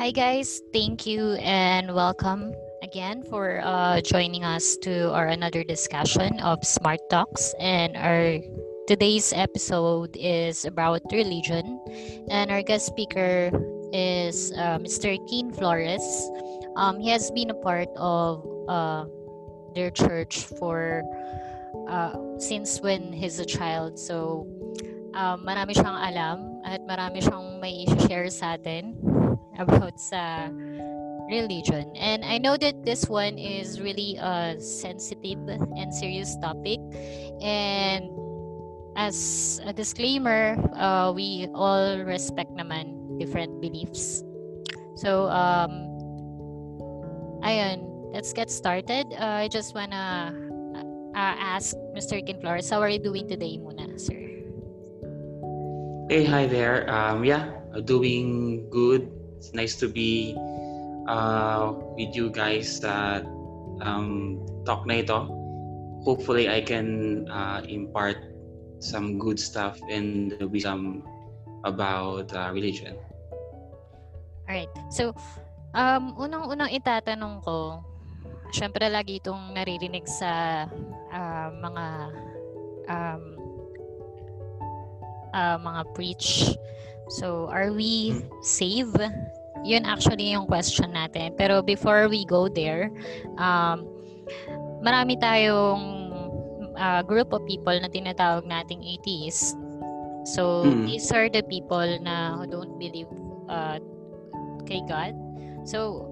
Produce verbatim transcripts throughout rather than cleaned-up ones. Hi guys, thank you and welcome again for uh, joining us to our another discussion of Smart Talks, and our today's episode is about religion, and our guest speaker is uh, Mister Keen Flores. Um, he has been a part of uh, their church for uh, since when he's a child, so um, marami siyang alam at marami siyang may share sa atin about sa religion. And I know that this one is really a sensitive and serious topic, and as a disclaimer, uh, we all respect naman different beliefs. So um ayun, let's get started. uh, I just wanna uh, ask Mister Keen Flores, how are you doing today muna, sir? Hey, hi there. Um yeah, doing good. It's nice to be uh, with you guys sa uh, um, talk na ito. Hopefully, I can uh, impart some good stuff and wisdom about uh, religion. Alright. So, um, unang-unang itatanong ko, syempre lagi itong naririnig sa uh, mga um, uh, mga preach. So, are we saved? Yun actually yung question natin. Pero before we go there, um, marami tayong uh, group of people na tinatawag nating atheists. So, mm-hmm. these are the people na who don't believe uh, kay God. So,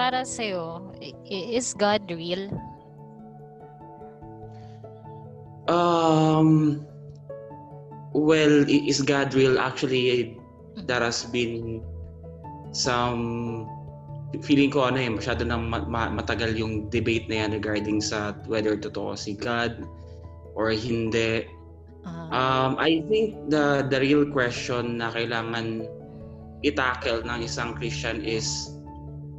para sa'yo, is God real? Um... Well, is God real? Actually, there has been some feeling ko ano eh, masyado na ma- ma- matagal yung debate na yan regarding sa whether totoo si God or hindi. Uh-huh. Um, I think the the real question na kailangan itackle ng isang Christian is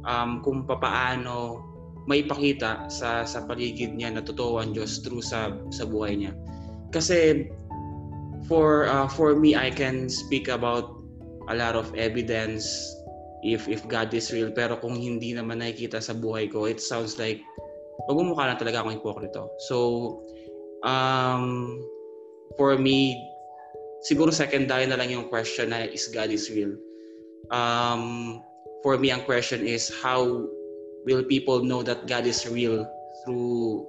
um, kung papaano may pakita sa sa paligid niya na totoo ang Diyos through sa sa buhay niya. Kasi For uh, for me, I can speak about a lot of evidence if if God is real. Pero kung hindi naman nakikita sa buhay ko, it sounds like magmumukha lang talaga akong hipokrito. So, um, for me, siguro secondary na lang yung question na is God is real. Um, for me, ang question is how will people know that God is real through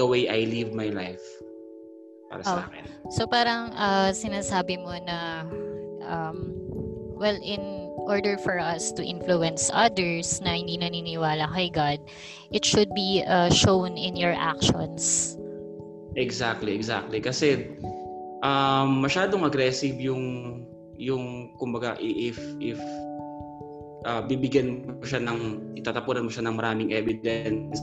the way I live my life? Para sa oh. akin. So parang uh, sinasabi mo na um, well, in order for us to influence others na hindi naniniwala kay God, it should be uh, shown in your actions. Exactly, exactly. Kasi um, masyadong aggressive yung yung kumbaga if if uh, bibigyan mo siya ng itatapunan mo siya ng maraming evidence.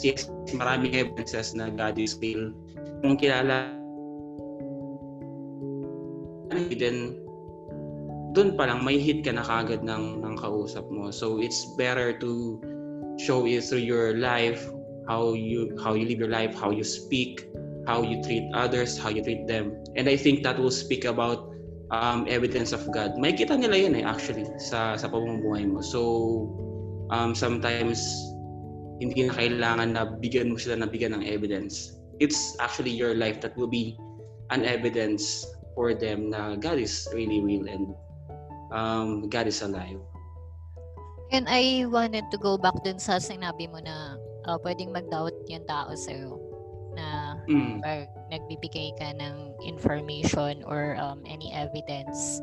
Yes, maraming evidences na God is real. Kung kilala, then dun pa lang may hit ka na kagad ng, ng kausap mo. So it's better to show it through your life, how you how you live your life, how you speak, how you treat others, how you treat them. And I think that will speak about um, evidence of God. May kita nila yun eh actually sa, sa pamumuhay mo. So um, sometimes hindi na kailangan na bigyan mo sila na bigyan ng evidence. It's actually your life that will be an evidence for them na God is really real and um, God is alive. And I wanted to go back dun sa sinabi mo na uh, pwedeng mag-doubt yung tao sa'yo na mm. or, nagbibigay ka ng information or um, any evidence.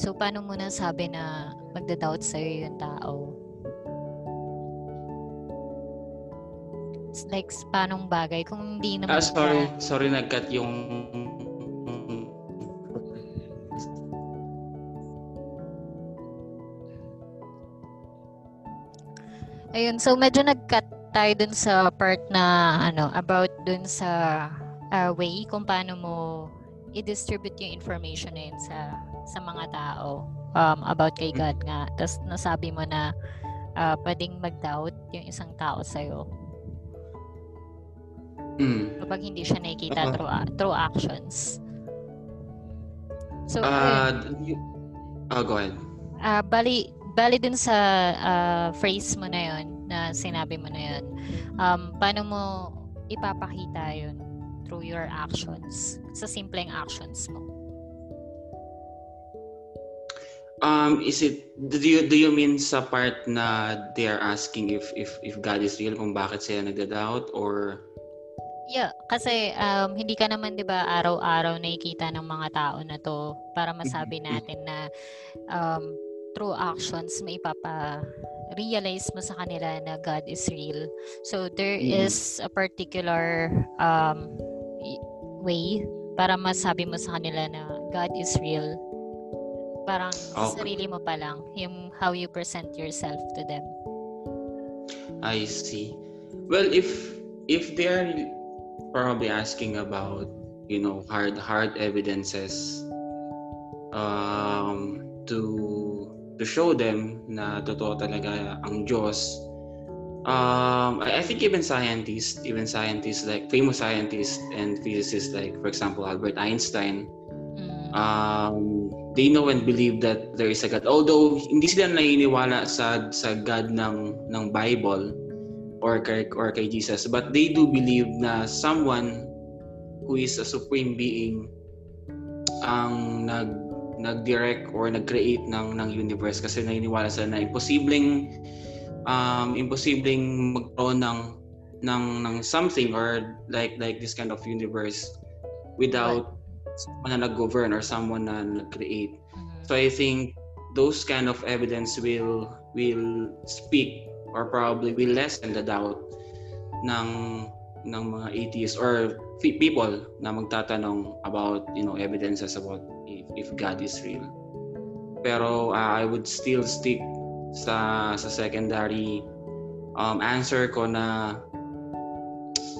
So, paano mo na sabi na magda-doubt sa'yo yung tao? Like, panong bagay kung hindi naman... Ah, sorry. Na... Sorry, nag-cut yung... Ayun, so medyo nag-cut tayo dun sa part na, ano, about dun sa uh, way kung paano mo i-distribute yung information na yun sa, sa mga tao um, about kay God nga. Tapos nasabi mo na uh, pwedeng mag-doubt yung isang tao sa'yo. Mm. Kapag hindi siya nakikita uh, through, through actions. So, uh, uh, go ahead. uh, bali bali dun sa uh, phrase mo na yun, na sinabi mo na yun, um, paano mo ipapakita yun? Through your actions, sa simpleng actions mo. Um, is it, do you, do you mean sa part na they are asking if if if God is real, kung bakit sila nagda-doubt, or? Yeah, kasi um, hindi ka naman, di ba, araw-araw nakikita ng mga tao na to para masabi natin na um, through actions may ipapa-realize mo sa kanila na God is real. So there mm. is a particular um, way para masabi mo sa kanila na God is real. Parang okay. Sarili mo pa lang, yung how you present yourself to them. I see. Well, if if they are probably asking about, you know, hard hard evidences um, to to show them na totoo talaga ang Diyos. Um, I, I think even scientists, even scientists like famous scientists and physicists like, for example, Albert Einstein. Mm. Um, they know and believe that there is a God. Although hindi sila naniniwala sa sa God ng ng Bible or kay, or kay Jesus, but they do believe na someone who is a supreme being ang nag nag-direct or nag-create ng ng universe, kasi naniniwala sila na imposibleng um imposibleng magkaroon ng ng ng something or like like this kind of universe without someone na nag-govern or someone na nag-create. So I think those kind of evidence will will speak or probably will lessen the doubt ng ng mga atheists or f- people na magtatanong about, you know, evidences about if, if God is real. Pero uh, I would still stick sa sa secondary um, answer ko na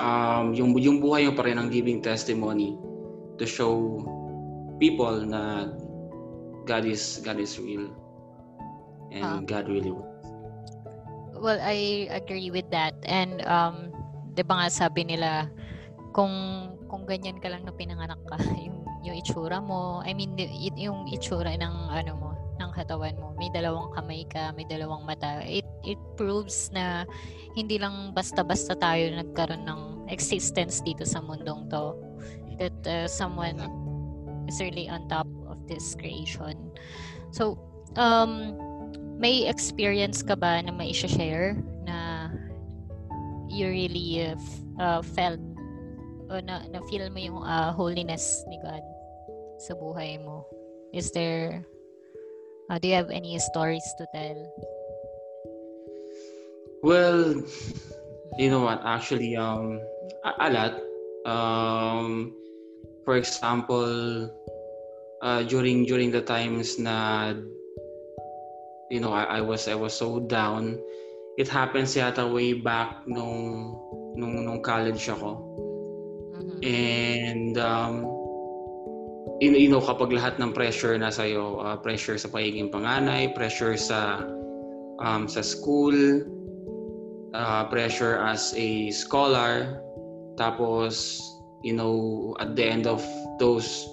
um, yung yung buhay mo pa rin ang giving testimony to show people na God is God is real and um, God really works. Well, I agree with that. And um, 'di ba nga sabi nila, kung kung ganyan ka lang na pinanganak ka, yung yung itsura mo, I mean yung itsura ng ano mo, ng katawan mo, may dalawang kamay ka, may dalawang mata. It it proves na hindi lang basta-basta tayo nagkaroon ng existence dito sa mundong to. That uh, someone is really on top of this creation. So, um, may experience ka ba na mai-share na you really uh, f- uh, felt o na, na feel mo yung uh, holiness ni God sa buhay mo? Is there, uh, do you have any stories to tell? Well, you know what, actually, um, a, a lot. Um, for example, uh, during during the times na, you know, I, I was I was so down. It happens yata way back nung nung nung college ako. Mm-hmm. And um, you, you know, kapag lahat ng pressure na sayo, uh, pressure sa pagiging panganay, pressure sa um, sa school, uh, pressure as a scholar. Tapos, you know, at the end of those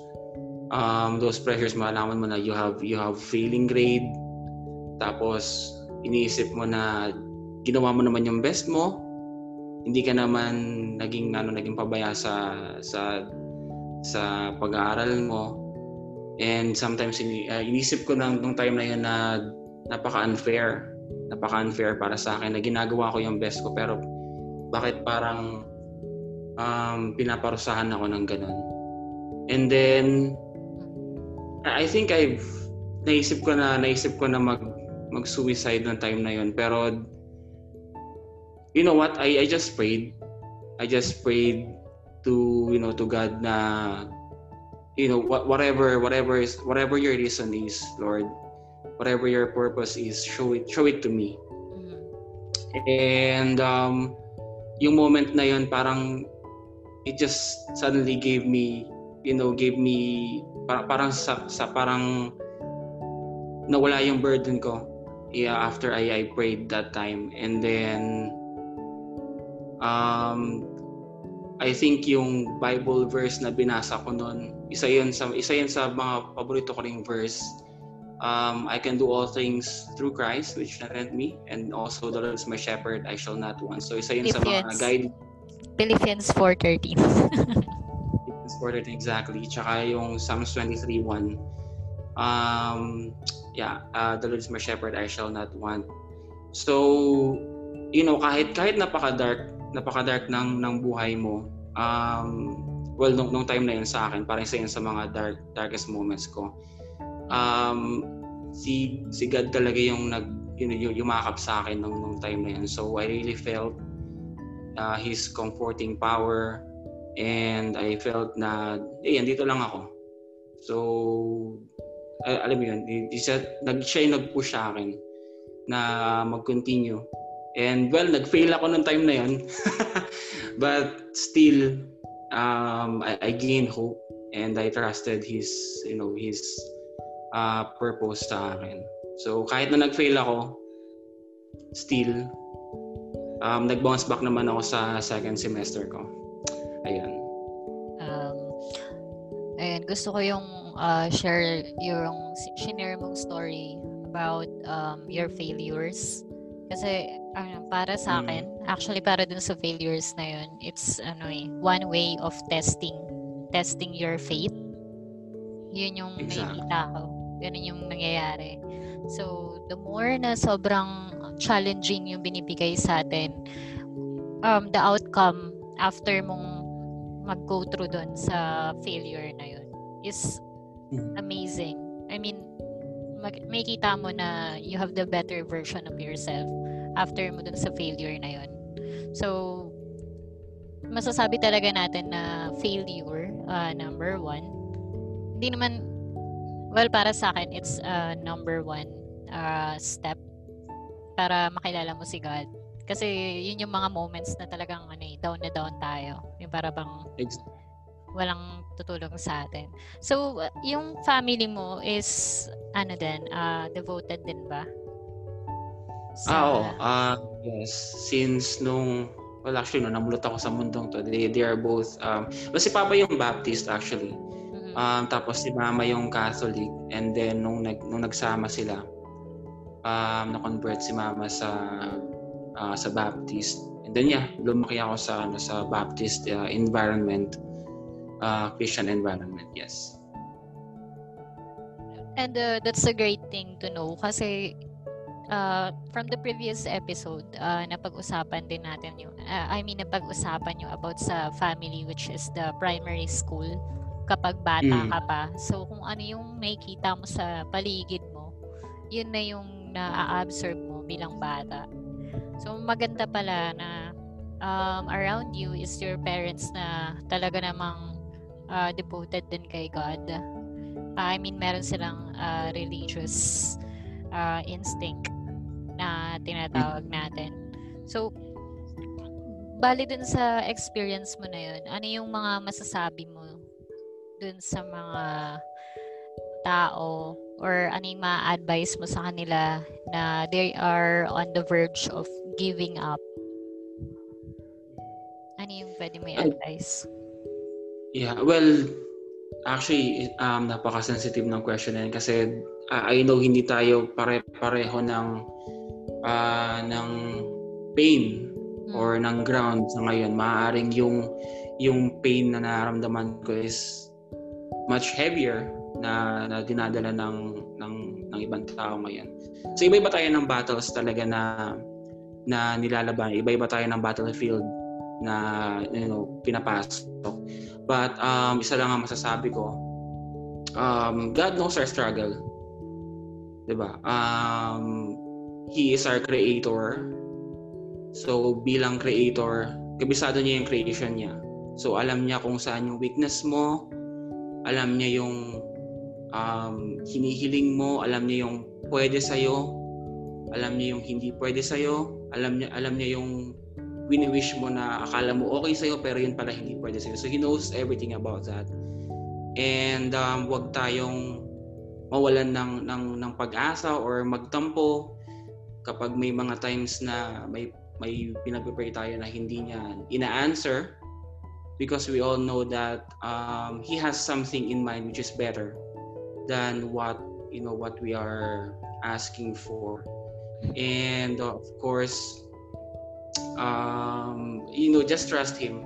um, those pressures, malalaman mo na you have you have failing grade. Tapos, iniisip mo na ginawa mo naman yung best mo. Hindi ka naman naging ano naging pabaya sa sa sa pag-aaral mo. And sometimes uh, iniisip ko nang nung time na yun na napaka-unfair, napaka-unfair para sa akin na ginagawa ko yung best ko, pero bakit parang Um, pinaparusahan ako ng ganun. And then I think I've naisip ko na naisip ko na mag mag-suicide ng time na yon, pero you know what, I I just prayed I just prayed to, you know, to God na, you know, wh- whatever whatever is whatever your reason is, Lord, whatever your purpose is, show it show it to me. And um yung moment na yon, parang it just suddenly gave me, you know, gave me parang, parang sa, sa parang nawala yung burden ko, yeah, after I, I prayed that time. And then um, I think yung Bible verse na binasa ko noon, isa yun sa isa yun sa mga paborito ko ring verse Um, I can do all things through Christ, which strengthens me, and also the Lord is my shepherd, I shall not want. So isa yun sa mga guide. Philippians four thirteen. Philippians four thirteen, exactly. Tsaka yung Psalms twenty-three one. Um, yeah, uh, the Lord is my shepherd, I shall not want. So, you know, kahit kahit napaka-dark, napaka-dark ng, ng buhay mo, um, well, nung, nung time na yun sa akin, parang isa yun sa mga dark, darkest moments ko. Um, si, si God talaga yung nag, you know, yung yumakap sa akin nung, nung time na yun. So I really felt uh, His comforting power, and I felt na, eh, andito lang ako. So, al- alam mo yun, siya yung nag-push sa akin na mag-continue. And well, nag-fail ako nung time na yun. But still, um, I, I gained hope, and I trusted His, you know, His Uh, purpose sa akin. So, kahit na nag-fail ako, still, um, nag-bounce back naman ako sa second semester ko. Ayan. Um, ayan, gusto ko yung uh, share yung share mong story about um, your failures. Kasi, uh, para sa akin, mm. actually, para dun sa failures na yun, it's ano eh, one way of testing. Testing your faith. Yun yung exactly. nakikita ko. Ganun yung nangyayari. So, the more na sobrang challenging yung binibigay sa atin, um, the outcome after mong mag-go through dun sa failure na yun is amazing. I mean, mag- may kita mo na you have the better version of yourself after mo dun sa failure na yun. So, masasabi talaga natin na failure, uh, number one, hindi naman, well, para sa akin, it's uh, number one uh, step para makilala mo si God. Kasi yun yung mga moments na talagang ano, down na down tayo. Yung para bang walang tutulong sa atin. So, yung family mo is, ano din, uh, devoted din ba? Sa, ah, oh, uh, yes. Since nung, well, actually, nung namulot ako sa mundong to, they, they are both, um, well, si Papa yung Baptist, actually. Um, tapos si Mama yung Catholic, and then nung, nag, nung nagsama sila, um, na-convert si Mama sa uh, sa Baptist, and then yeah, lumaki ako sa, ano, sa Baptist uh, environment, uh, Christian environment, yes. And uh, that's a great thing to know kasi uh, from the previous episode, uh, napag-usapan din natin yung, uh, I mean napag-usapan yung about sa family, which is the primary school kapag bata ka pa. So, kung ano yung nakikita mo sa paligid mo, yun na yung na-absorb mo bilang bata. So, maganda pala na um, around you is your parents na talaga namang uh, devoted din kay God. Uh, I mean, meron silang uh, religious uh, instinct na tinatawag natin. So, bali dun sa experience mo na yun, ano yung mga masasabi mo dun sa mga tao, or ano yung ma-advise mo sa kanila na they are on the verge of giving up? Ano yung pwede mo i-advise? Yeah, well, actually, um, napaka-sensitive ng question na yun kasi uh, I know hindi tayo pare-pareho ng uh, ng pain hmm. or ng ground sa ngayon. Maaaring yung yung pain na nararamdaman ko is much heavier na, na dinadala ng, ng ng ibang tao ngayon. So iba-iba tayo ng battles talaga na na nilalaban. Iba-iba tayo ng battlefield na, you know, pinapasok. But um, isa lang ang masasabi ko. Um, God knows our struggle. 'Di ba? Um, He is our creator. So bilang creator, kabisado niya yung creation niya. So alam niya kung saan yung weakness mo. Alam niya yung um, hinihiling mo, alam niya yung pwede sa'yo, alam niya yung hindi pwede sa'yo, alam niya, alam niya yung wini-wish mo na akala mo okay sa'yo pero yun pala hindi pwede sa'yo. So He knows everything about that. And um, wag tayong mawalan ng, ng, ng pag-asa or magtampo kapag may mga times na may, may pinag-pray tayo na hindi niya ina-answer. Because we all know that um, He has something in mind which is better than what you know, what we are asking for. And of course, um, you know, just trust Him.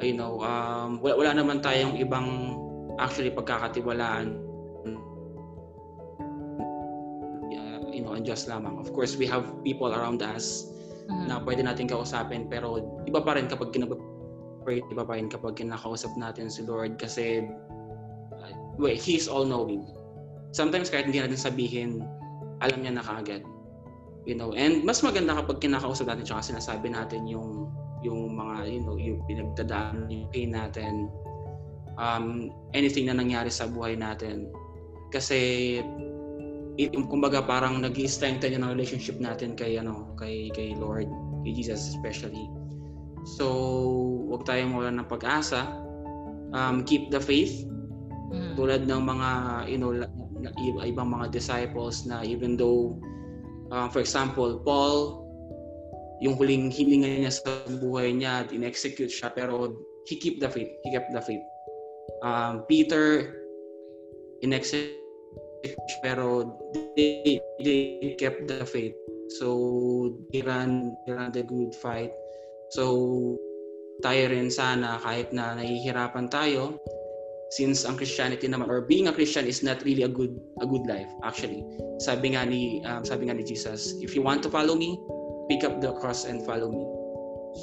You know, um, wala, wala naman tayong ibang actually pagkakatiwalaan. Uh, you know, and just lamang. Of course, we have people around us uh-huh. na pwede natin kausapin, pero iba pa rin kapag kinapag-pray, iba pa rin kapag kinakausap natin si Lord, kasi uh, well, He is all-knowing. Sometimes kahit hindi natin sabihin, alam niya na kaagad. You know, and mas maganda kapag kinakausap natin tsaka sinasabi natin yung yung mga, you know, yung pinagdadaan, yung pain natin, um, anything na nangyari sa buhay natin. Kasi, it, kumbaga parang nag-i-strengthen yung relationship natin kay, ano, kay, kay Lord, kay Jesus especially. So, huwag tayong wala ng pag-asa. Um, keep the faith. Mm. Tulad ng mga, you know, ibang mga disciples na even though, uh, for example, Paul, yung huling hilingan niya sa buhay niya, in-execute siya, pero he kept the faith. He kept the faith. Um, Peter, in-execute siya, pero they, they kept the faith. So, they ran, they ran the good fight. So, tayo rin sana, kahit na nahihirapan tayo, since ang Christianity naman, or being a Christian is not really a good, a good life, actually. Sabi nga ni, um, sabi nga ni Jesus, if you want to follow me, pick up the cross and follow me.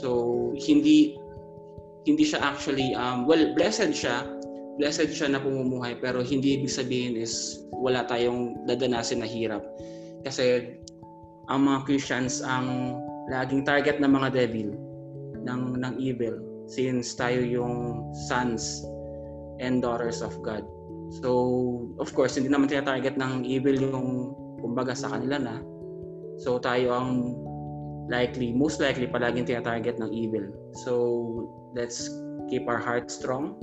So, hindi hindi siya actually, um, well, blessed siya. Blessed siya na pumumuhay, pero hindi ibig sabihin is wala tayong dadanasin na hirap. Kasi, ang mga Christians ang laging target ng mga devil, ng, ng evil, since tayo yung sons and daughters of God. So, of course, hindi naman tinatarget ng evil yung kumbaga sa kanila na. So, tayo ang likely, most likely palaging tinatarget ng evil. So, let's keep our hearts strong,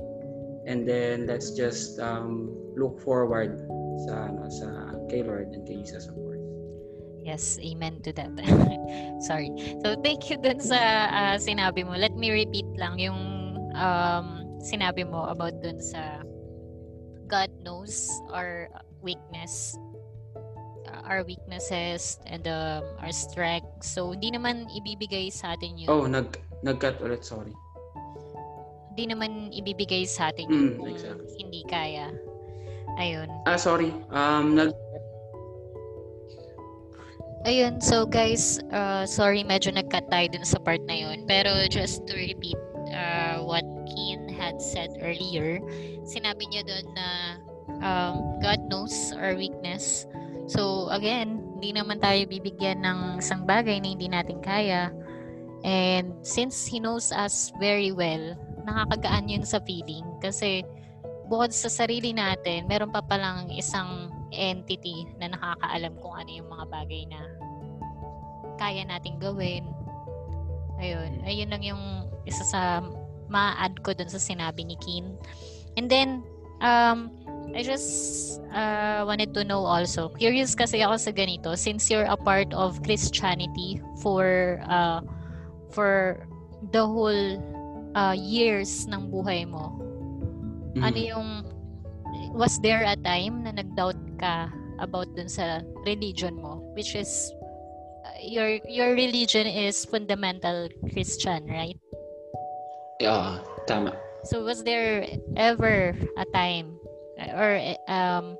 and then let's just um, look forward sa, ano, sa kay Lord and kay Jesus, of course. Yes, amen to that. Sorry. So, thank you dun sa uh, sinabi mo. Let me repeat lang yung um, sinabi mo about dun sa God knows our weakness, our weaknesses and um, our strength. So, hindi naman ibibigay sa atin yun. Oh, nag, nag-cut ulit. Sorry. Hindi naman ibibigay sa atin yun. Mm, exactly. Hindi kaya. Ayun. Ah, sorry. Um, nag... Ayun. So, guys, uh, sorry, medyo nag-cut tayo dun sa part na yun. Pero, just to repeat uh, what Keen had said earlier, sinabi niya dun na um, God knows our weakness. So, again, hindi naman tayo bibigyan ng isang bagay na hindi natin kaya. And since He knows us very well, nakakagaan yun sa feeling. Kasi bukod sa sarili natin, meron pa palang isang entity na nakakaalam kung ano yung mga bagay na kaya natin gawin. Ayun. Ayun lang yung isa sa ma-add ko dun sa sinabi ni Keen. And then, um, I just uh, wanted to know also, curious kasi ako sa ganito, since you're a part of Christianity for uh, for the whole uh, years ng buhay mo, mm-hmm. ano yung, was there a time na nag-doubt ka about dun sa religion mo, which is uh, your your religion is fundamental Christian, right? Yeah, tama. So was there ever a time or um,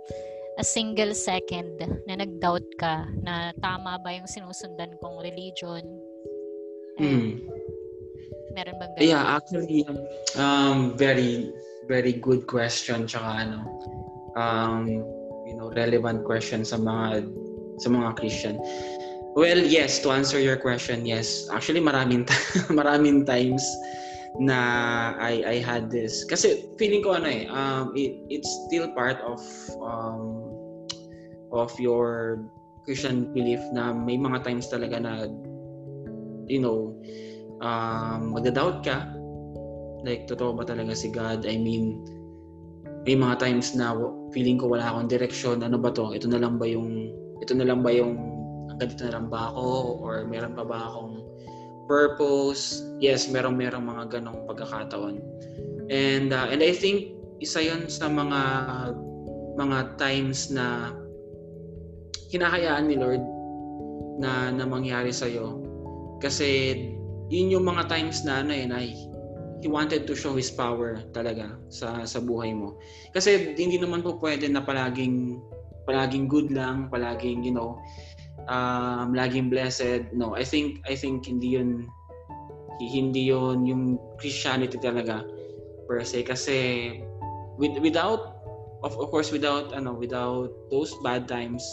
a single second na nag-doubt ka na tama ba yung sinusundan kong religion? Mm. Meron bang ganun? Yeah, actually, um, very, very good question, tsaka ano, um, you know, relevant question sa mga, sa mga Christian. Well, yes, to answer your question, yes. Actually, maraming, maraming times na I I had this kasi feeling ko ano eh um it it's still part of um of your Christian belief na may mga times talaga na you know um magda-doubt ka like totoo ba talaga si God. I mean may mga times na feeling ko wala akong direksyon, ano ba to, ito na lang ba yung ito na lang ba yung hanggang dito na lang ba ako or meron pa ba akong purpose? Yes, merong merong mga ganong pagkakataon. And uh, and I think isa yun sa mga mga times na hinahayaan ni Lord na, na mangyari sa'yo. Kasi yun yung mga times na ano eh, na He wanted to show His power talaga sa sa buhay mo. Kasi hindi naman po pwede na palaging palaging good lang, palaging you know, um, laging blessed. No, I think I think hindi yun hindi yun yung Christianity talaga per se. Kasi with, without of of course without ano without those bad times.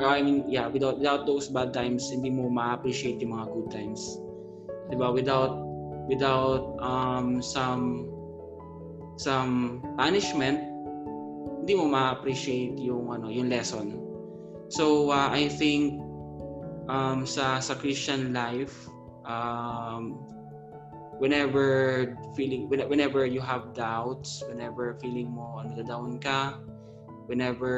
Or I mean yeah, without without those bad times hindi mo ma-appreciate yung mga good times. 'Di ba? Without without um, some some punishment, hindi mo ma-appreciate yung ano yung lesson. So uh, I think um, sa sa Christian life, um, whenever feeling whenever you have doubts, whenever feeling mo ano down ka, whenever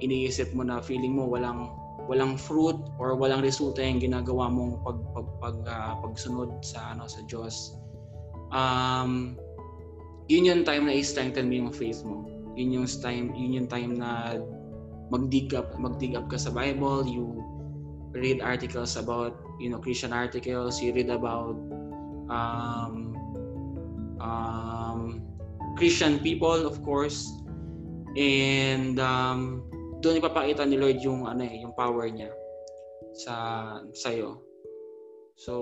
iniisip mo na feeling mo walang walang fruit or walang resulta yung ginagawa mong pag, pag, pag, uh, pagsunod sa, ano, sa Diyos. Um, yun yung time na i-strengthen mo yung faith mo. Yun yung time, yun yung time na mag-dig up, mag-dig up ka sa Bible, you read articles about, you know, Christian articles, you read about um, um, Christian people, of course, and um, doon ipapakita ni Lord yung ano eh, yung power niya sa sayo. So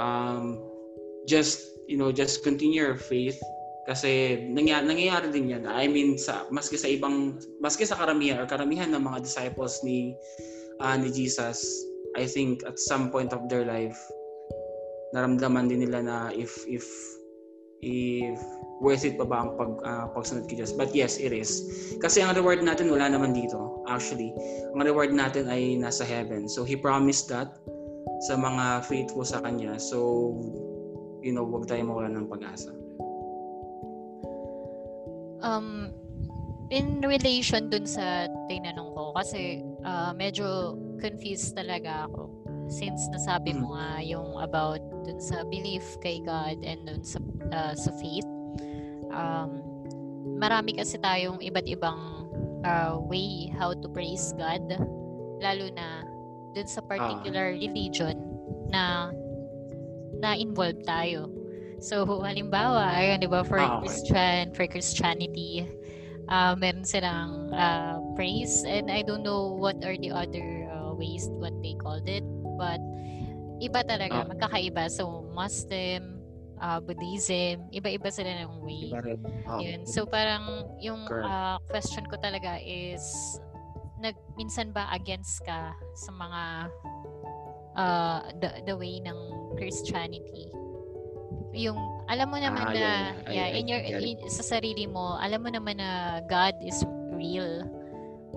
um just you know just continue your faith kasi nangyari, nangyayari din yan. I mean sa maski sa ibang maski sa karamihan or karamihan ng mga disciples ni uh, ni Jesus, I think at some point of their life naramdaman din nila na if if if worth it pa ba ang pag, uh, pagsunod kay Diyos. But yes, it is. Kasi ang reward natin wala naman dito. Actually, ang reward natin ay nasa heaven. So He promised that sa mga faithful sa Kanya. So, you know, huwag tayo mawala ng pag-asa. Um, in relation dun sa tinanong ko, kasi uh, medyo confused talaga ako. Since nasabi mo nga yung about dun sa belief kay God and dun sa, uh, sa faith, um, marami kasi tayong iba't ibang uh, way how to praise God, lalo na dun sa particular uh, religion na na-involved tayo. So halimbawa, ayun, di ba, for uh, Christian, for Christianity, uh, meron silang uh, praise, and I don't know what are the other uh, ways, what they called it, but iba talaga, uh, magkakaiba. So Muslim, uh, Buddhism, iba-iba sila ng way. Uh, Yun. So parang yung uh, question ko talaga is, nag, minsan ba against ka sa mga uh, the, the way ng Christianity? Yung alam mo naman ah, na yeah, yeah, yeah, in your, in, sa sarili mo, alam mo naman na God is real.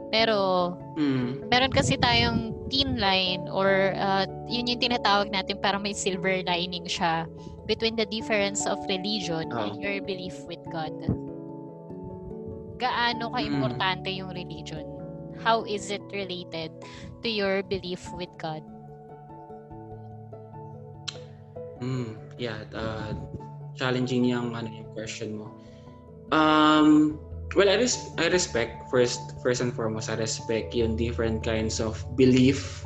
Pero mm. meron kasi tayong thin line or uh, yun yung tinatawag natin, parang may silver lining siya between the difference of religion oh. and your belief with God. Gaano ka-importante mm. yung religion? How is it related to your belief with God? Mm, yeah, uh, challenging yung, ano, yung question mo. Um, Well, I, res- I respect, first first and foremost, I respect yung different kinds of belief.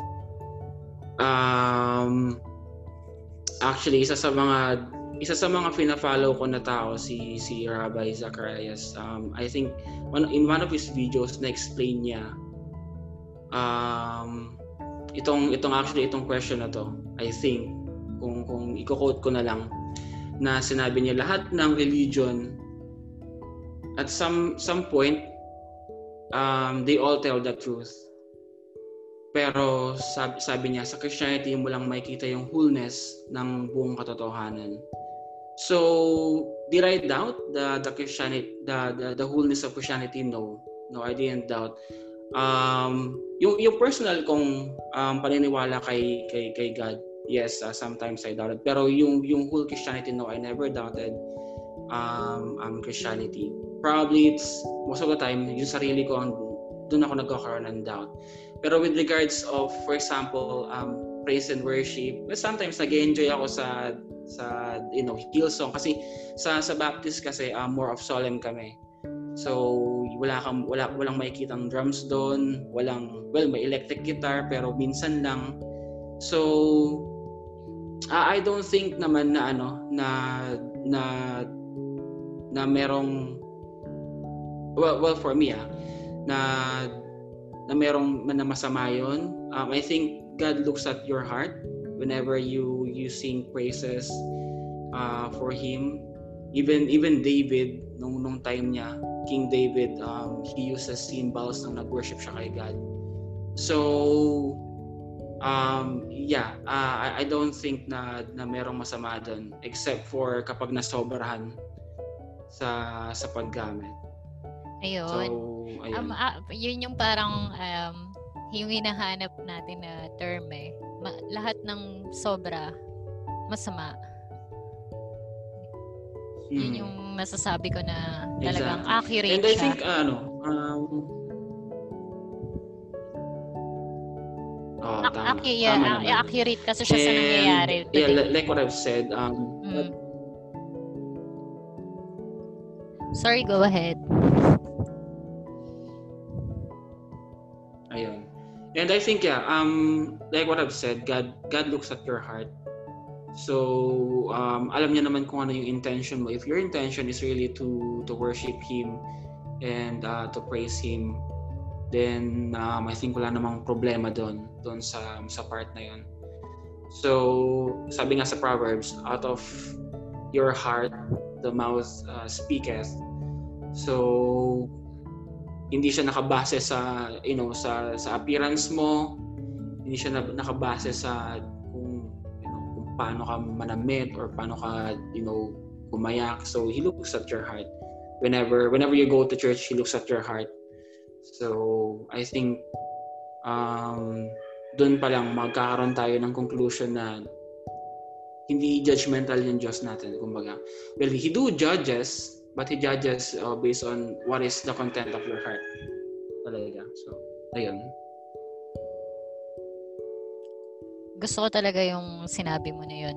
Um, actually, isa sa mga isa sa mga fina-follow ko na tao, si si Ravi Zacharias. Um, I think one, in one of his videos, na-explain niya um, itong itong actually itong question na to. I think kung kung i-quote ko na lang, na sinabi niya lahat ng religion at some some point um, they all tell the truth, pero sabi, sabi niya sa Christianity mo lang makikita yung wholeness ng buong katotohanan. So did I doubt the the Christianity the the, the wholeness of Christianity? No no I didn't doubt. um, yung yung personal kong um, paniniwala kay kay kay God, yes, uh, sometimes I doubted, pero yung yung whole Christianity, no, I never doubted um, um Christianity. Probably it's most of the time yung sarili ko ang doon ako nagkakaroon ng doubt. Pero with regards of, for example, um, praise and worship, well, sometimes nag-enjoy ako sa sa you know Hillsong, kasi sa sa Baptist kasi uh, more of solemn kami. So wala kang wala walang makikitang drums doon, walang well may electric guitar pero minsan lang. So uh, I don't think naman na ano na na na merong well, well for me ah na na merong na masama yun. Um, I think God looks at your heart whenever you you sing praises uh, for him. Even even David nung nung time niya, King David, um, he uses cymbals nang nag-worship siya kay God. So, um, yeah, uh, I, I don't think na, na merong masama dun, except for kapag nasobrahan sa sa paggamit. Ayun. So, ayun. Um, uh, yun yung parang um, yung hinahanap natin na term eh. Ma- lahat ng sobra, masama. Yun yung masasabi ko na talagang exactly. Accurate siya. And I siya. think, ano, uh, um, oh, A- tama. Ac- yeah, tama a- accurate kasi siya and, sa nangyayari. Yeah, like, like what I've said. Um, mm. but, Sorry, go ahead. Ayun. And I think, yeah, um, like what I've said, God, God looks at your heart. So, um, alam niya naman kung ano yung intention mo. If your intention is really to to worship Him and uh, to praise Him, then um, I think wala namang problema doon, doon sa, sa part na yun. So, sabi nga sa Proverbs, out of your heart, the mouth uh, speaketh. So, hindi siya nakabase sa, you know, sa, sa appearance mo, hindi siya nakabase sa paano ka manamit or paano ka, you know, kumayak. So, He looks at your heart. Whenever whenever you go to church, He looks at your heart. So, I think, um, dun palang magkakaroon tayo ng conclusion na hindi judgmental yung Diyos natin, kumbaga. Well, He do judges, but He judges uh, based on what is the content of your heart. Talaga. So, ayun. Gusto ko talaga yung sinabi mo na yun.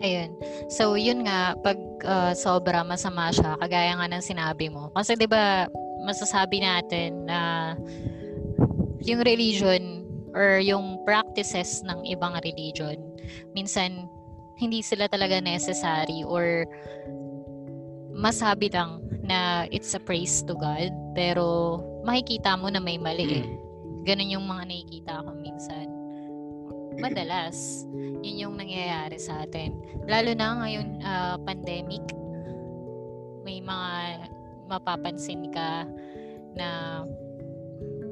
Ayun. So, yun nga, pag uh, sobra masama siya, kagaya nga ng sinabi mo. Kasi diba, masasabi natin na yung religion or yung practices ng ibang religion, minsan, hindi sila talaga necessary or masabi lang na it's a praise to God, pero makikita mo na may mali eh. Ganun yung mga nakikita ko minsan. Madalas, yun yung nangyayari sa atin. Lalo na ngayon, uh, pandemic, may mga mapapansin ka na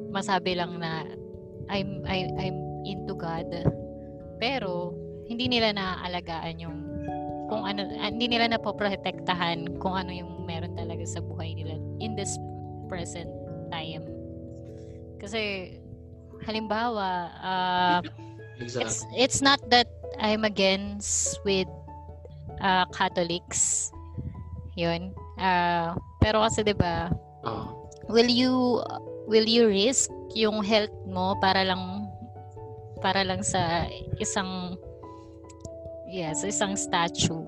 masabi lang na I'm, I, I'm into God. Pero, hindi nila naaalagaan yung kung ano, hindi nila napoprotektahan kung ano yung meron talaga sa buhay nila in this present time. Kasi, halimbawa, uh, exactly. it's it's not that I'm against with uh, Catholics. Yun. Uh, pero kasi diba, oh. will you will you risk yung health mo para lang para lang sa isang yeah, sa isang statue.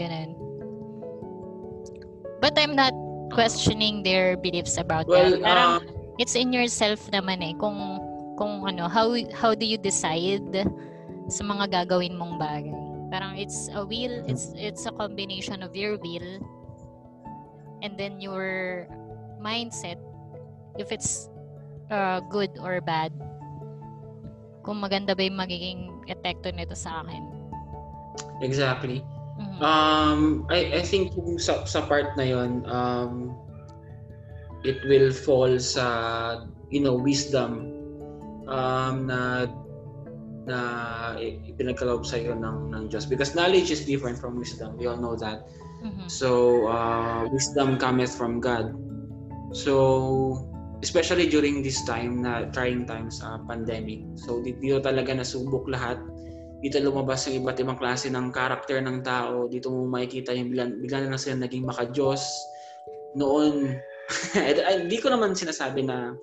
Ganun. But I'm not questioning their beliefs about well, that. Parang, uh... it's in yourself naman eh kung kung ano how how do you decide sa mga gagawin mong bagay. Parang it's a will, it's it's a combination of your will and then your mindset if it's uh, good or bad. Kung maganda ba yung magiging epekto nito sa akin. Exactly. Mm-hmm. Um I I think yung sa, sa part na yon um it will fall sa, you know, wisdom um, na na ipinagkaloob sa'yo ng, ng Diyos. Because knowledge is different from wisdom. We all know that. Mm-hmm. So, uh, wisdom cometh from God. So, especially during this time, na trying times, uh, pandemic. So, dito talaga nasubok lahat. Dito lumabas ang iba't ibang klase ng karakter ng tao. Dito mo makikita yung bilan, bigla na lang sila naging maka-Diyos. Noon, hindi ko naman sinasabi na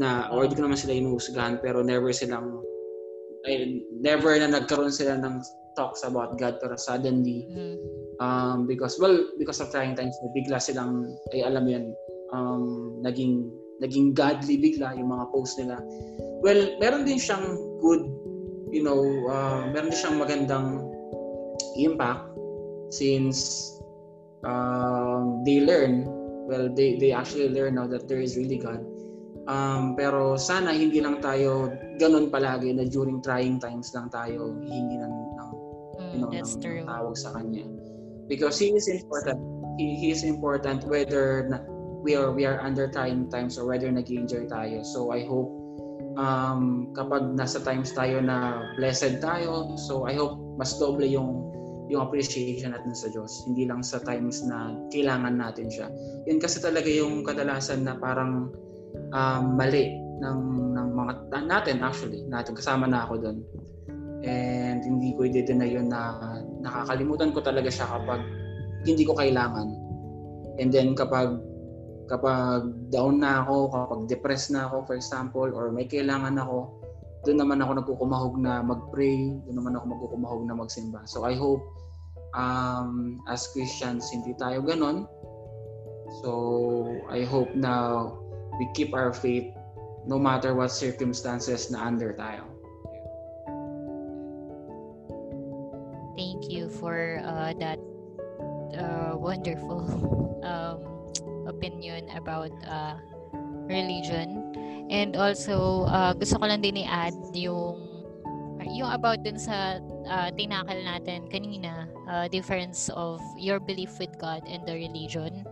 na or di ko naman sila inuusgahan pero never silang eh, never na nagkaroon sila ng talks about God pero suddenly mm-hmm. Um, because, well, because of trying times, bigla silang, ay alam mo yan, um, naging, naging godly bigla yung mga posts nila. Well, meron din siyang good, you know, uh, meron din siyang magandang impact since um, they learn, well, they, they actually learn now that there is really God. Um, pero sana hindi lang tayo ganun palagi na during trying times lang tayo hihingi ng, ng, mm, you know, ng, ng tawag sa Kanya. Because He is important. He, he is important whether na, we are we are under trying times or whether nag-enjoy tayo. So I hope um, kapag nasa times tayo na blessed tayo, so I hope mas doble yung yung appreciation natin sa Diyos. Hindi lang sa times na kailangan natin siya. Yun kasi talaga yung kadalasan na parang um, mali ng, ng mga natin actually. Natin, kasama na ako doon. And hindi ko i-deny yun na nakakalimutan ko talaga siya kapag hindi ko kailangan. And then kapag kapag down na ako, kapag depressed na ako for example, or may kailangan ako, doon naman ako nagkukumahog na mag-pray, doon naman ako magkukumahog na magsimba. So I hope um, as Christians hindi tayo ganon. So I hope na we keep our faith no matter what circumstances na under tayo. Thank you for uh, that uh, wonderful um, opinion about uh, religion. And also, uh, gusto ko lang din i-add yung, yung about dun sa uh, tinakal natin kanina, uh, difference of your belief with God and the religion.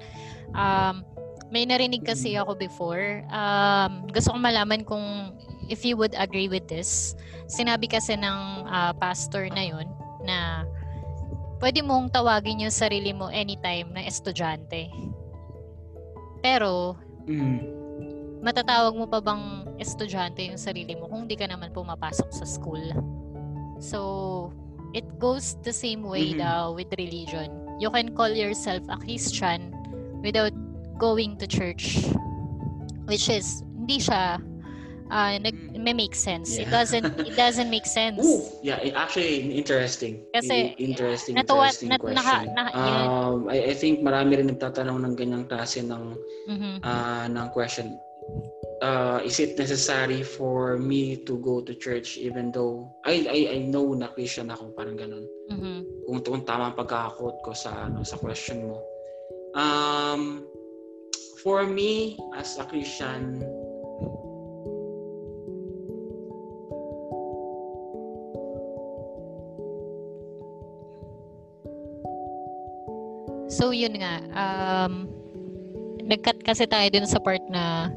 Um, may narinig kasi ako before. Um, gusto ko malaman kung if you would agree with this. Sinabi kasi ng uh, pastor na yun, na pwede mong tawagin yung sarili mo anytime na estudyante. Pero, mm. matatawag mo pa bang estudyante yung sarili mo kung di ka naman pumapasok sa school? So, it goes the same way mm-hmm. daw with religion. You can call yourself a Christian without going to church. Which is, hindi siya Uh, nag- may make sense. Yeah. It doesn't it doesn't make sense. Ooh, yeah, actually interesting. Kasi, interesting natuwa, interesting nat- question. Naka, naka, yeah. Um I, I think marami rin nagtatanong ng ganyang klase ng mm-hmm. uh, ng question. Uh, is it necessary for me to go to church even though I I, I know na Christian ako, parang ganun. Mm-hmm. Kung, kung tama ang pagkakakot ko sa ano sa question mo. Um for me as a Christian, so yun nga, um, nag-cut kasi tayo dun sa part na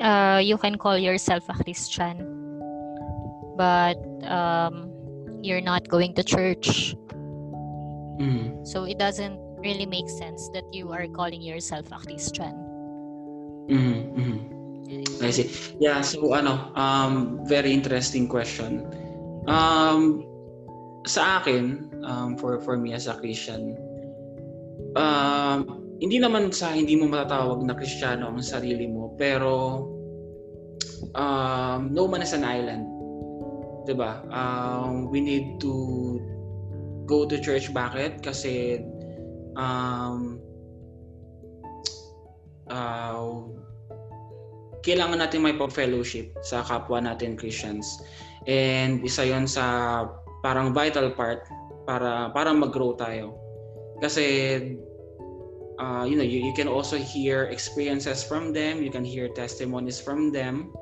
uh, you can call yourself a Christian but um, you're not going to church. Mm. So it doesn't really make sense that you are calling yourself a Christian. Mm-hmm. I see. Yeah, so ano, um, very interesting question. Um, sa akin, um, for, for me as a Christian, Uh, hindi naman sa hindi mo matatawag na Kristiyano ang sarili mo, pero um, no man is an island, diba? Um, we need to go to church. Bakit? Kasi um, uh, kailangan natin may fellowship sa kapwa natin Christians, and isa yon sa parang vital part para para mag-grow tayo. Kasi, uh, you know, you, you can also hear experiences from them. You can hear testimonies from them.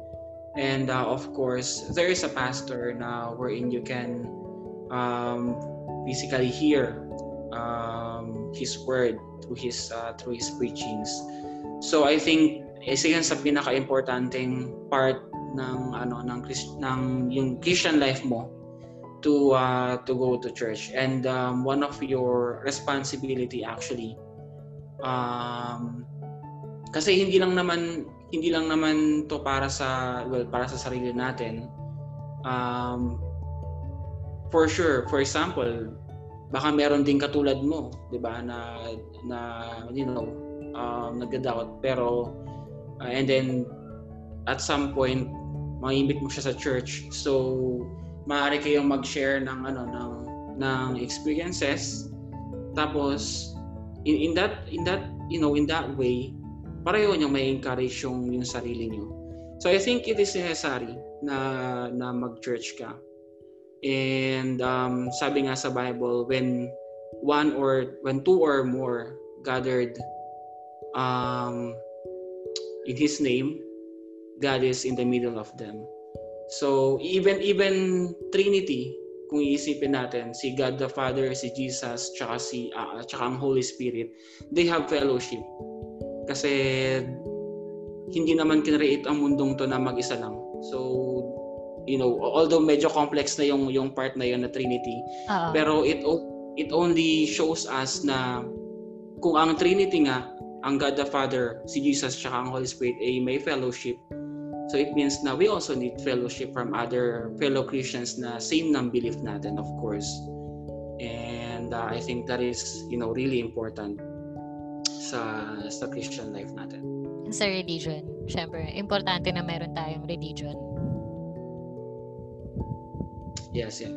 And, uh, of course, there is a pastor now wherein you can um, basically hear um, his word through his, uh, through his preachings. So, I think, isa yan sa pinaka-importanting part ng, ano, ng, Christ- ng yung Christian life mo. To uh, to go to church, and um, one of your responsibility actually, um, kasi hindi lang naman hindi lang naman to para sa well para sa sarili natin. Um, for sure, for example, baka meron ding katulad mo, di ba, na na you know um, nagda-doubt, pero uh, and then at some point maiimbit mo siya sa church, so maaari kayong mag-share ng ano ng ng experiences Tapos in, in that in that you know in that way, pareho niyang may encourage yung, yung sarili niyo. So I think it is necessary na na mag-church ka. And um, sabi nga sa Bible, when one or when two or more gathered um, in His name, God is in the middle of them. So even even Trinity, kung iisipin natin, si God the Father, si Jesus, tsaka si uh, tsaka ang Holy Spirit, they have fellowship. Kasi hindi naman kinreate ang mundong to na mag-isa lang. So you know, although medyo complex na yung yung part na yun na Trinity, uh-huh. pero it it only shows us na kung ang Trinity nga, ang God the Father, si Jesus, tsaka ang Holy Spirit ay may fellowship. So it means na we also need fellowship from other fellow Christians na same ng belief natin, of course. And uh, I think that is, you know, really important sa sa Christian life natin. Sa religion, syempre, importante na meron tayong religion. Yes, yeah.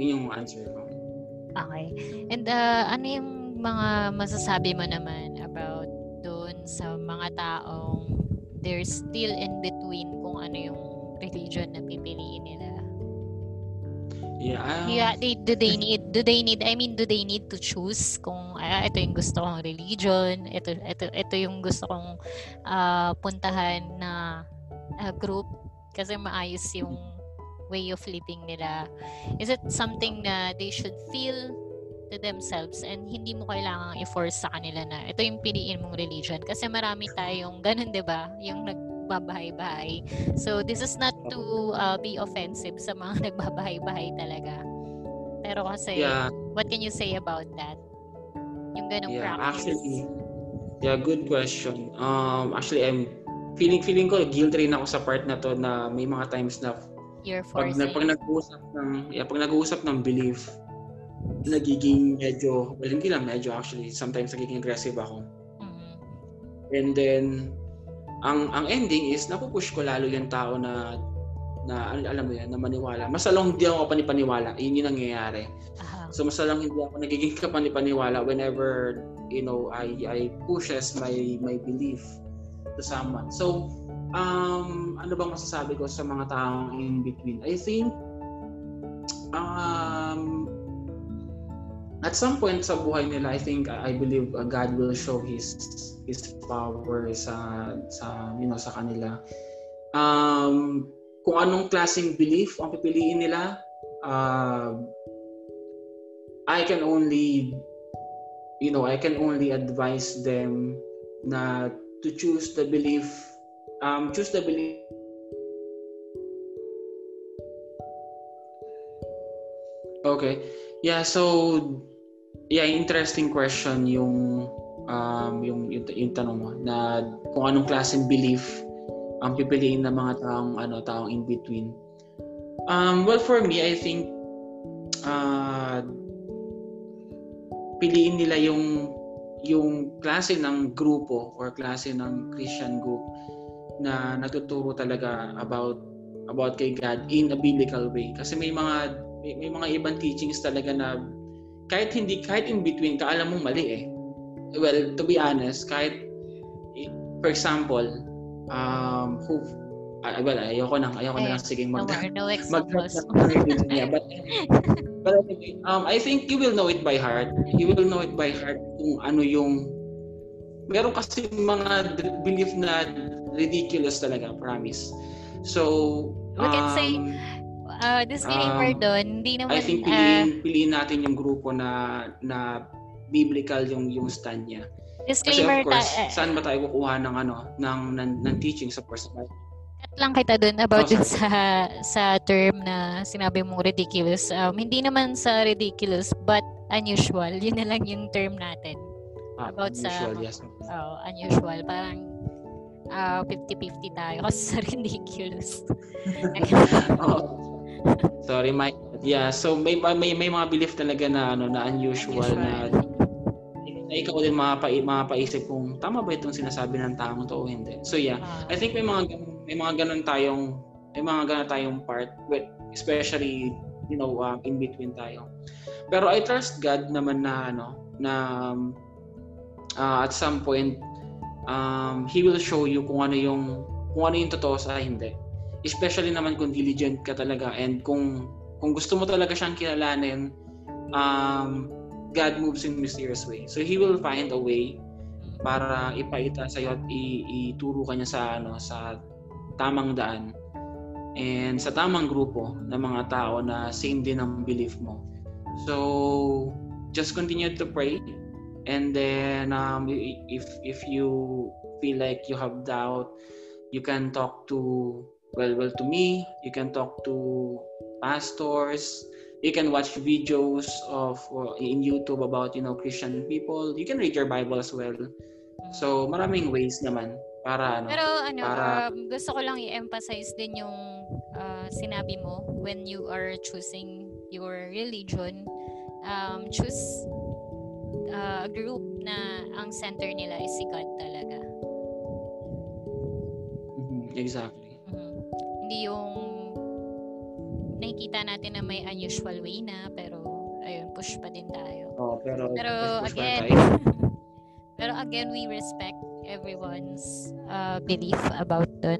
Yun yung answer ko. Okay. And uh, ano yung mga masasabi mo naman about doon sa mga taong they're still in between kung ano yung religion na pipiliin nila. Yeah. Um, yeah they, do they need do they need I mean do they need to choose kung uh, ito yung gusto kong religion, ito ito ito yung gusto kong uh, puntahan na uh, group kasi maayos yung way of living nila. Is it something na they should feel to themselves and hindi mo kailangang i-force sa kanila na ito yung piliin mong religion kasi marami tayong ganun, di ba? Yung nagbabahay-bahay. So this is not to uh, be offensive sa mga nagbabahay-bahay talaga. Pero kasi yeah. What can you say about that? Yung ganung yeah, practice. Actually, yeah, good question. Um, actually, I'm feeling feeling ko guilt rin ako sa part na to na may mga times na you're forcing. Pag, pag nag-uusap ng yeah, pag nag-uusap ng belief, nagiging medyo, well, hindi lang medyo actually, sometimes nagiging aggressive ako. Mm-hmm. And then, ang ang ending is, napupush ko lalo yung tao na, na alam mo yan, na maniwala. Masalong hindi ako kapanipaniwala, yun yung nangyayari. Uh-huh. So, masalong hindi ako nagiging kapanipaniwala whenever, you know, I I pushes my my belief to someone. So, um, ano bang masasabi ko sa mga taong in between? I think, um, at some point sa buhay nila, I think I believe uh, God will show His His power sa sa you know sa kanila. Um, kung anong klaseng belief ang pipiliin nila, uh, I can only you know I can only advise them na to choose the belief, um, choose the belief. Okay, yeah. So. Yeah, interesting question yung um yung yung, yung tanong mo na kung anong klaseng belief ang pipiliin ng mga taong ano taong in between. Um well for me I think uh piliin nila yung yung klase ng grupo or klase ng Christian group na nagtuturo talaga about about kay God in a biblical way kasi may mga may, may mga ibang teachings talaga na kahit hindi, kahit in between ka, alam mong mali eh. Well, to be honest, kahit, for example, um, who, uh, well, ayoko na, ayoko hey, na lang siging mag- no, no examples. Yeah, but, but anyway, um, I think you will know it by heart. You will know it by heart kung ano yung, meron kasi mga belief na ridiculous talaga, promise. So, um, we can say, Uh, this meaning um, pardon, hindi naman... I think piliin, uh, piliin natin yung grupo na na biblical yung yung stand niya. Disclaimer, kasi of course, ta- saan ba tayo kukuha ng ano, ng, ng, ng teaching sa personal? Cut lang kita dun about oh, dun sa sa term na sinabi mong ridiculous. Um, hindi naman sa ridiculous but unusual. Yun na lang yung term natin. Ah, about unusual, sa... Yes. Oh, unusual. Parang... Uh, fifty-fifty tayo kasi ridiculous. Oh. Sorry, Mike. Yeah, so may may may mga belief talaga na ano na unusual, unusual. na na ikaw din mapapa- mapapaisip kung tama ba itong sinasabi ng taong to o hindi. So yeah, uh, I think may mga may mga ganun tayong may mga ganun tayong part with especially you know um, in between tayo. Pero I trust God naman na ano na um, uh, at some point um, he will show you kung ano yung kung ano yung totoo sa hindi. Especially naman kung diligent ka talaga, and kung kung gusto mo talaga siyang kilalanin, um, God moves in mysterious way. So he will find a way para ipaita sa iyo at ituro ka niya sa ano, sa tamang daan and sa tamang grupo ng mga tao na same din ang belief mo. So just continue to pray, and then um, if if you feel like you have doubt, you can talk to well well to me, you can talk to pastors, you can watch videos of or in YouTube about, you know, Christian people, you can read your Bible as well. So maraming ways naman para ano. Pero ano, para, um, gusto ko lang i-emphasize din yung uh, sinabi mo when you are choosing your religion, um, choose a uh, group na ang center nila is si God talaga. Mm-hmm. Exactly. Mm-hmm. Hindi yung nakikita natin na may unusual way na, pero ayun, push pa din tayo. Oh, pero pero push, push again pero again we respect everyone's uh, belief about dun.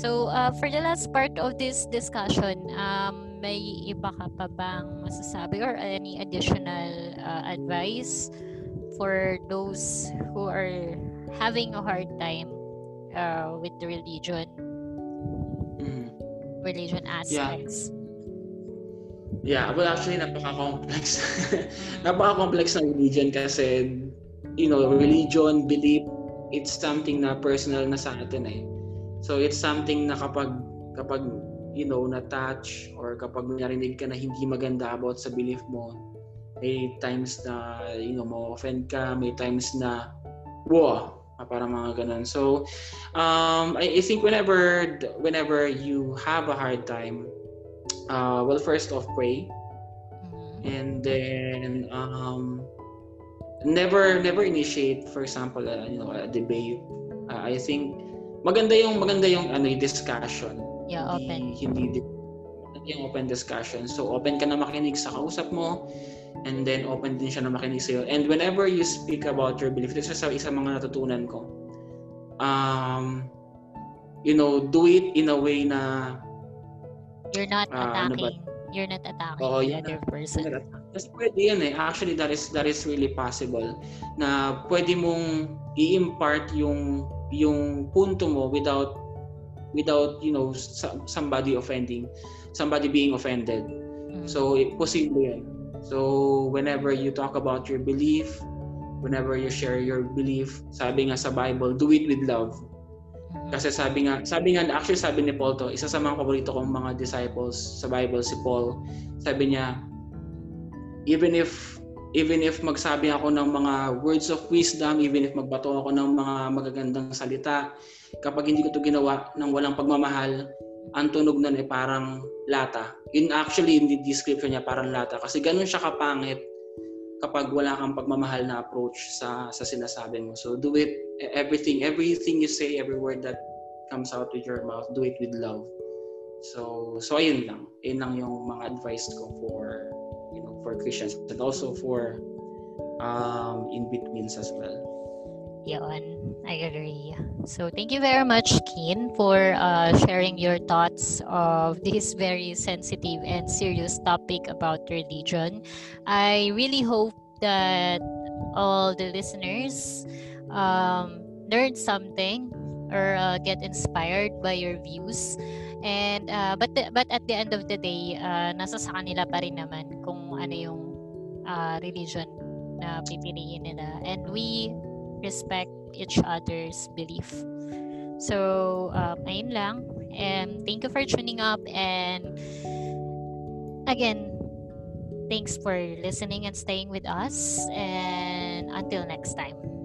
So, uh, for the last part of this discussion, um, may iba ka pa bang masasabi or any additional uh, advice for those who are having a hard time uh, with the religion? Mm. Religion aspects. Yeah. Yeah, well actually napaka-complex. Napaka-complex ng religion kasi, you know, religion, belief, it's something na personal na sa atin eh. So it's something na kapag kapag you know na-touch or kapag narinig ka na hindi maganda about sa belief mo, may times na you know ma-offend ka, may times na wow, para mga ganun. So um, I, I think whenever whenever you have a hard time, uh, well first off pray, and then um, never never initiate, for example, uh, you know, a debate. Uh, I think maganda yung maganda yung ano yung discussion. Yeah, open. Hindi, hindi yung open discussion. So open ka na makinig sa kausap mo, and then open din siya na makinig sa iyo. And whenever you speak about your belief, this is isa sa mga natutunan ko. Um, you know, do it in a way na you're not attacking. Uh, ano ba? You're not attacking oh, the other not, person. Kasi pwede yan eh. Actually, that is that is really possible na pwede mong i-impart yung yung punto mo without without you know somebody offending, somebody being offended. Mm-hmm. So, possible yan. So, whenever you talk about your belief, whenever you share your belief, sabi nga sa Bible, do it with love. Kasi sabi nga, sabi nga, actually sabi ni Paul to, isa sa mga paborito kong mga disciples sa Bible, si Paul, sabi niya, even if, even if magsabi ako ng mga words of wisdom, even if magbato ako ng mga magagandang salita, kapag hindi ko ito ginawa ng walang pagmamahal, ang tunog nun ay parang lata. In actually, in the description niya, parang lata. Kasi ganun siya kapangit kapag wala kang pagmamahal na approach sa sa sinasabi mo. So do it, everything everything you say, every word that comes out with your mouth, do it with love. So so ayun lang. Ayun lang yung mga advice ko for you know for Christians, but also for um in-betweens as well. Yun, I agree. So thank you very much, Keen, for uh, sharing your thoughts of this very sensitive and serious topic about religion. I really hope that all the listeners um, learn something or uh, get inspired by your views. And uh, but the, but at the end of the day, uh, nasa sa kanila pa rin naman kung ano yung uh, religion na pipiliin nila. And we respect each other's belief. So, um, ayun lang. And thank you for tuning up. And again, thanks for listening and staying with us. And until next time.